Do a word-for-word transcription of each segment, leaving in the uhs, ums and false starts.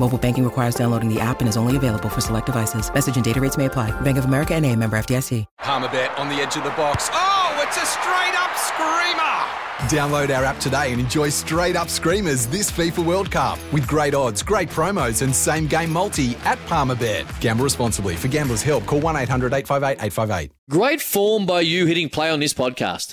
Mobile banking requires downloading the app and is only available for select devices. Message and data rates may apply. Bank of America N A, member F D I C. Palmerbet on the edge of the box. Oh, it's a straight-up screamer! Download our app today and enjoy straight-up screamers this FIFA World Cup with great odds, great promos and same-game multi at Palmerbet. Gamble responsibly. For gambler's help, call one eight hundred eight five eight eight five eight. Great form by you hitting play on this podcast.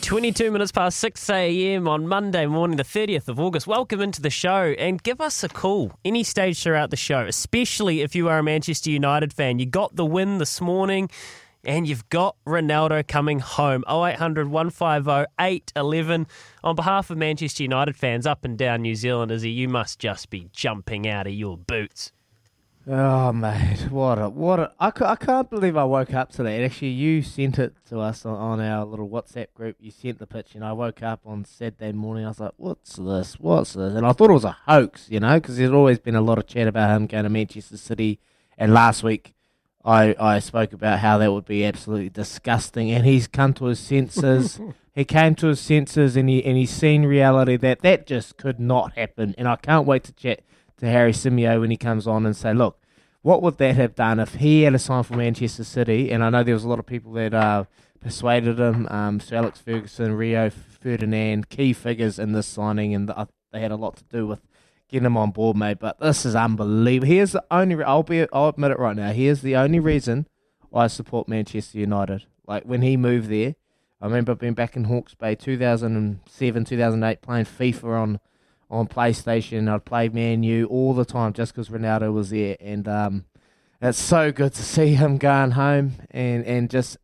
twenty-two minutes past six a.m. on Monday morning, the thirtieth of August. Welcome into the show and give us a call any stage throughout the show, especially if you are a Manchester United fan. You got the win this morning and you've got Ronaldo coming home. oh eight hundred one five oh eight one one. On behalf of Manchester United fans up and down New Zealand, Izzy, you must just be jumping out of your boots. Oh, mate, what a, what a, I, I can't believe I woke up today. And actually, you sent it to us on, on our little WhatsApp group. You sent the picture, and I woke up on Saturday morning. I was like, what's this, what's this? And I thought it was a hoax, you know, because there's always been a lot of chat about him going to Manchester City. And last week, I, I spoke about how that would be absolutely disgusting. And he's come to his senses. He came to his senses, and, he, and he's seen reality that that just could not happen. And I can't wait to chat to Harry Simeo when he comes on and say, look, what would that have done if he had a sign for Manchester City? And I know there was a lot of people that uh, persuaded him, um, Sir Alex Ferguson, Rio Ferdinand, key figures in this signing, and the, uh, they had a lot to do with getting him on board, mate. But this is unbelievable. He is the only re- I'll be I'll admit it right now. He is the only reason I support Manchester United. Like when he moved there, I remember being back in Hawke's Bay, two thousand seven, two thousand eight, playing FIFA on. on PlayStation. I'd play Man U all the time just because Ronaldo was there. And um, it's so good to see him going home. And, and just,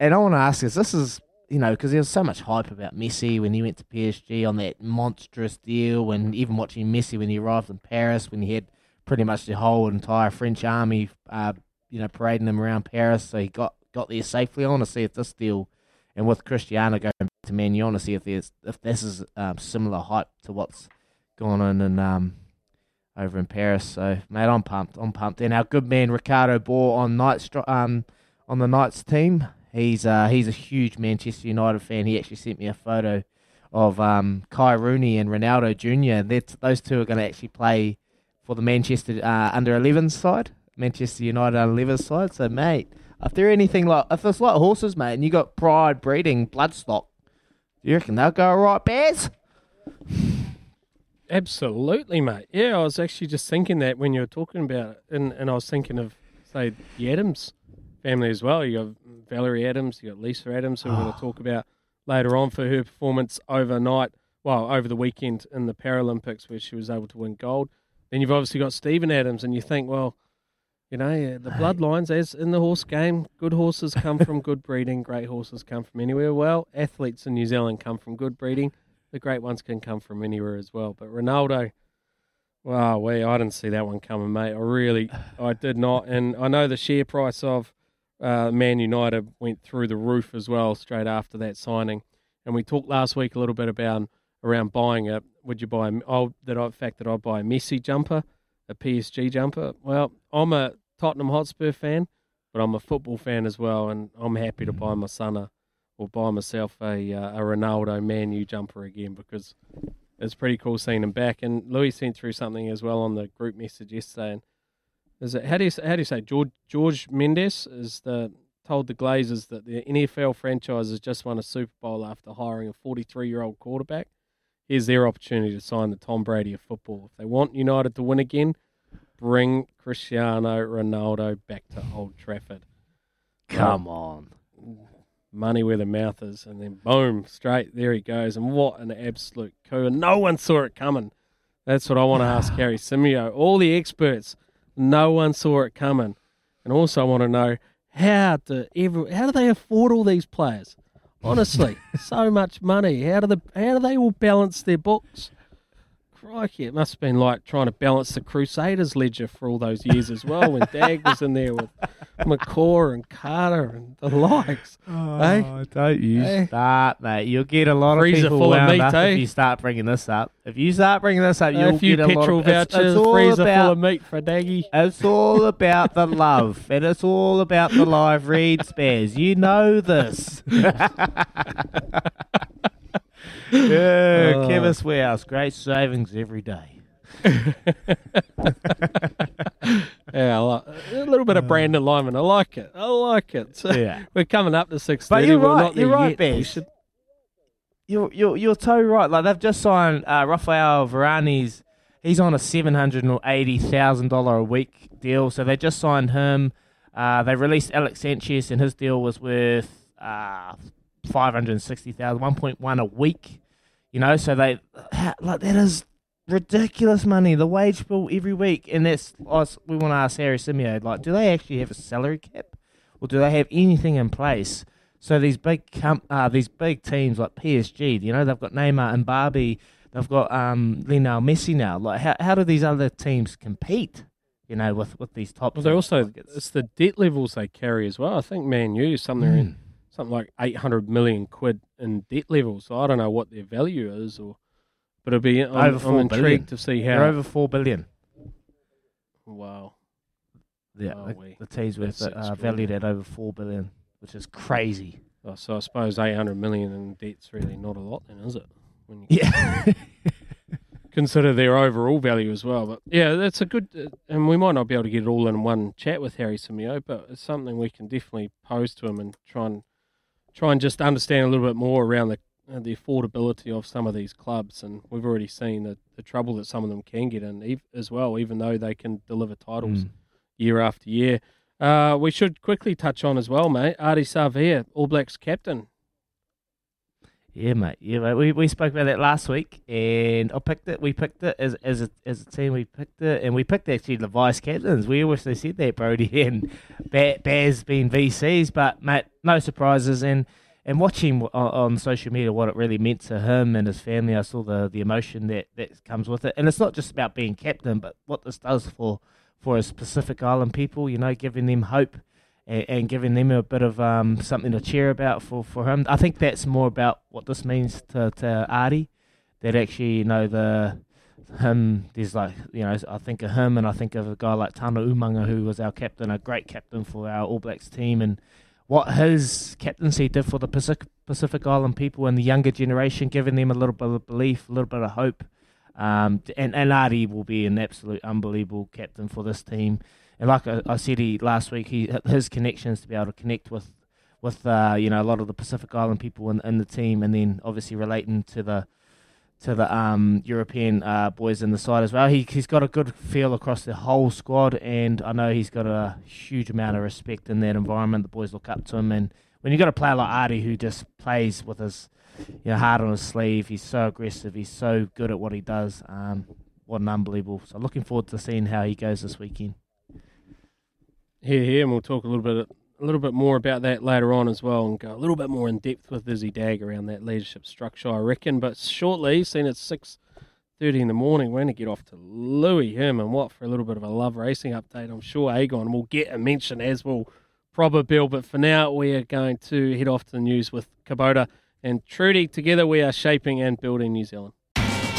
and I want to ask this, this is, you know, because there was so much hype about Messi when he went to P S G on that monstrous deal, and even watching Messi when he arrived in Paris, when he had pretty much the whole entire French army, uh, you know, parading him around Paris. So he got, got there safely. I want to see if this deal, and with Cristiano going to Man U, to see if there's if this is um, similar hype to what's gone on in um over in Paris. So mate, I'm pumped. I'm pumped. And our good man Ricardo Boer on Knights um on the Knights team. He's uh he's a huge Manchester United fan. He actually sent me a photo of um Kai Rooney and Ronaldo Junior That's, those two are going to actually play for the Manchester uh, under eleven side, Manchester United under eleven side. So mate, if they're anything like, if it's like horses, mate, and you got pride breeding bloodstock, you reckon they'll go all right, Bears? Absolutely, mate. Yeah, I was actually just thinking that when you were talking about it, and, and I was thinking of, say, the Adams family as well. You got Valerie Adams, you got Lisa Adams, who oh. we're going to talk about later on for her performance overnight, well, over the weekend in the Paralympics where she was able to win gold. Then you've obviously got Stephen Adams, and you think, well, you know, the bloodlines, as in the horse game, good horses come from good breeding, great horses come from anywhere. Well, athletes in New Zealand come from good breeding. The great ones can come from anywhere as well. But Ronaldo, wow, we, I didn't see that one coming, mate. I really, I did not. And I know the share price of uh, Man United went through the roof as well straight after that signing. And we talked last week a little bit about around buying it. Would you buy, oh, that I, fact that I'd buy a Messi jumper? A P S G jumper. Well, I'm a Tottenham Hotspur fan, but I'm a football fan as well, and I'm happy to buy my son a, or buy myself a uh, a Ronaldo Man U jumper again, because it's pretty cool seeing him back. And Louis sent through something as well on the group message yesterday, and Is it how do you how do you say George George Mendes is the told the Glazers that the N F L franchise has just won a Super Bowl after hiring a forty-three-year-old quarterback. Here's their opportunity to sign the Tom Brady of football. If they want United to win again, bring Cristiano Ronaldo back to Old Trafford. Come um, on. Money where the mouth is, and then boom, straight, there he goes. And what an absolute coup. And no one saw it coming. That's what I want to ask Harry Simeo. All the experts, no one saw it coming. And also I want to know, How do every, how do they afford all these players? Honestly, so much money. How do the how do they all balance their books? Crikey, it must have been like trying to balance the Crusaders ledger for all those years as well, when Dag was in there with McCaw and Carter and the likes. Oh, hey? Don't you hey? start, mate. You'll get a lot Freezer of people full wound of meat, up eh? if you start bringing this up. If you start bringing this up, you'll a few get a petrol lot of... It's, vouchers, it's freezer about, full of meat for Daggy. It's all about the love, and it's all about the live read spares. You know this. Yeah, oh. Chemist Warehouse, great savings every day. Yeah, I like, a little bit of Brandon Lyman. I like it. I like it. So yeah. We're coming up to six thirty. But you're right. You're right, Ben. Should... You're you're you're so right. Like they've just signed uh, Rafael Varane. He's on a seven hundred and eighty thousand dollar a week deal. So they just signed him. Uh, they released Alex Sanchez, and his deal was worth uh, five hundred and sixty thousand, one point one a week. You know, so they like that is. ridiculous money, the wage bill every week, and that's we want to ask Harry Simeo. Like, do they actually have a salary cap, or do they have anything in place? So these big com- uh, these big teams like P S G, you know, they've got Neymar and Mbappe, they've got um, Lionel Messi now. Like, how how do these other teams compete? You know, with, with these top. Well, they also like it's, it's the debt levels they carry as well. I think Man U something mm. in something like eight hundred million quid in debt levels. So I don't know what their value is or. But it'll be, I'm, over four I'm intrigued billion. to see how. They're over four billion dollars. Wow. Yeah, oh, the, the team's worth uh, valued at over four billion dollars, which is crazy. Oh, so I suppose eight hundred million dollars in debt's really not a lot then, is it? When you yeah. Consider their overall value as well. But yeah, that's a good, uh, and we might not be able to get it all in one chat with Harry Simeo, but it's something we can definitely pose to him and try and, try and just understand a little bit more around the Uh, the affordability of some of these clubs, and we've already seen the, the trouble that some of them can get in e- as well, even though they can deliver titles mm. year after year. Uh, we should quickly touch on as well, mate, Adi Savea, All Blacks captain. Yeah, mate. Yeah, mate. We we spoke about that last week, and I picked it. We picked it as as a as a team. We picked it, and we picked actually the vice captains. We obviously said that Brody and ba- Baz being V Cs, but mate, no surprises and. And watching on social media what it really meant to him and his family, I saw the, the emotion that, that comes with it. And it's not just about being captain, but what this does for, for his Pacific Island people, you know, giving them hope and, and giving them a bit of um, something to cheer about for, for him. I think that's more about what this means to, to Artie, that actually, you know, the him, there's like, you know, I think of him and I think of a guy like Tana Umanga, who was our captain, a great captain for our All Blacks team, and what his captaincy did for the Pacific Island people and the younger generation, giving them a little bit of belief, a little bit of hope. Um, and, and Artie will be an absolute unbelievable captain for this team. And like I, I said he, last week, he, his connections to be able to connect with, with uh, you know, a lot of the Pacific Island people in, in the team, and then obviously relating to the to the um, European uh, boys in the side as well. He, he's got a good feel across the whole squad, and I know he's got a huge amount of respect in that environment. The boys look up to him, and when you've got a player like Artie who just plays with his you know, heart on his sleeve, he's so aggressive, he's so good at what he does. Um, what an unbelievable. So looking forward to seeing how he goes this weekend. Here, here, and we'll talk a little bit a little bit more about that later on as well, and go a little bit more in depth with Izzy Dag around that leadership structure, I reckon. But shortly, seeing it's six thirty in the morning, we're going to get off to Louis Herman Watt for a little bit of a love racing update. I'm sure Aegon will get a mention, as will Proba Bill. But for now, we are going to head off to the news with Kubota and Trudy. Together, we are shaping and building New Zealand.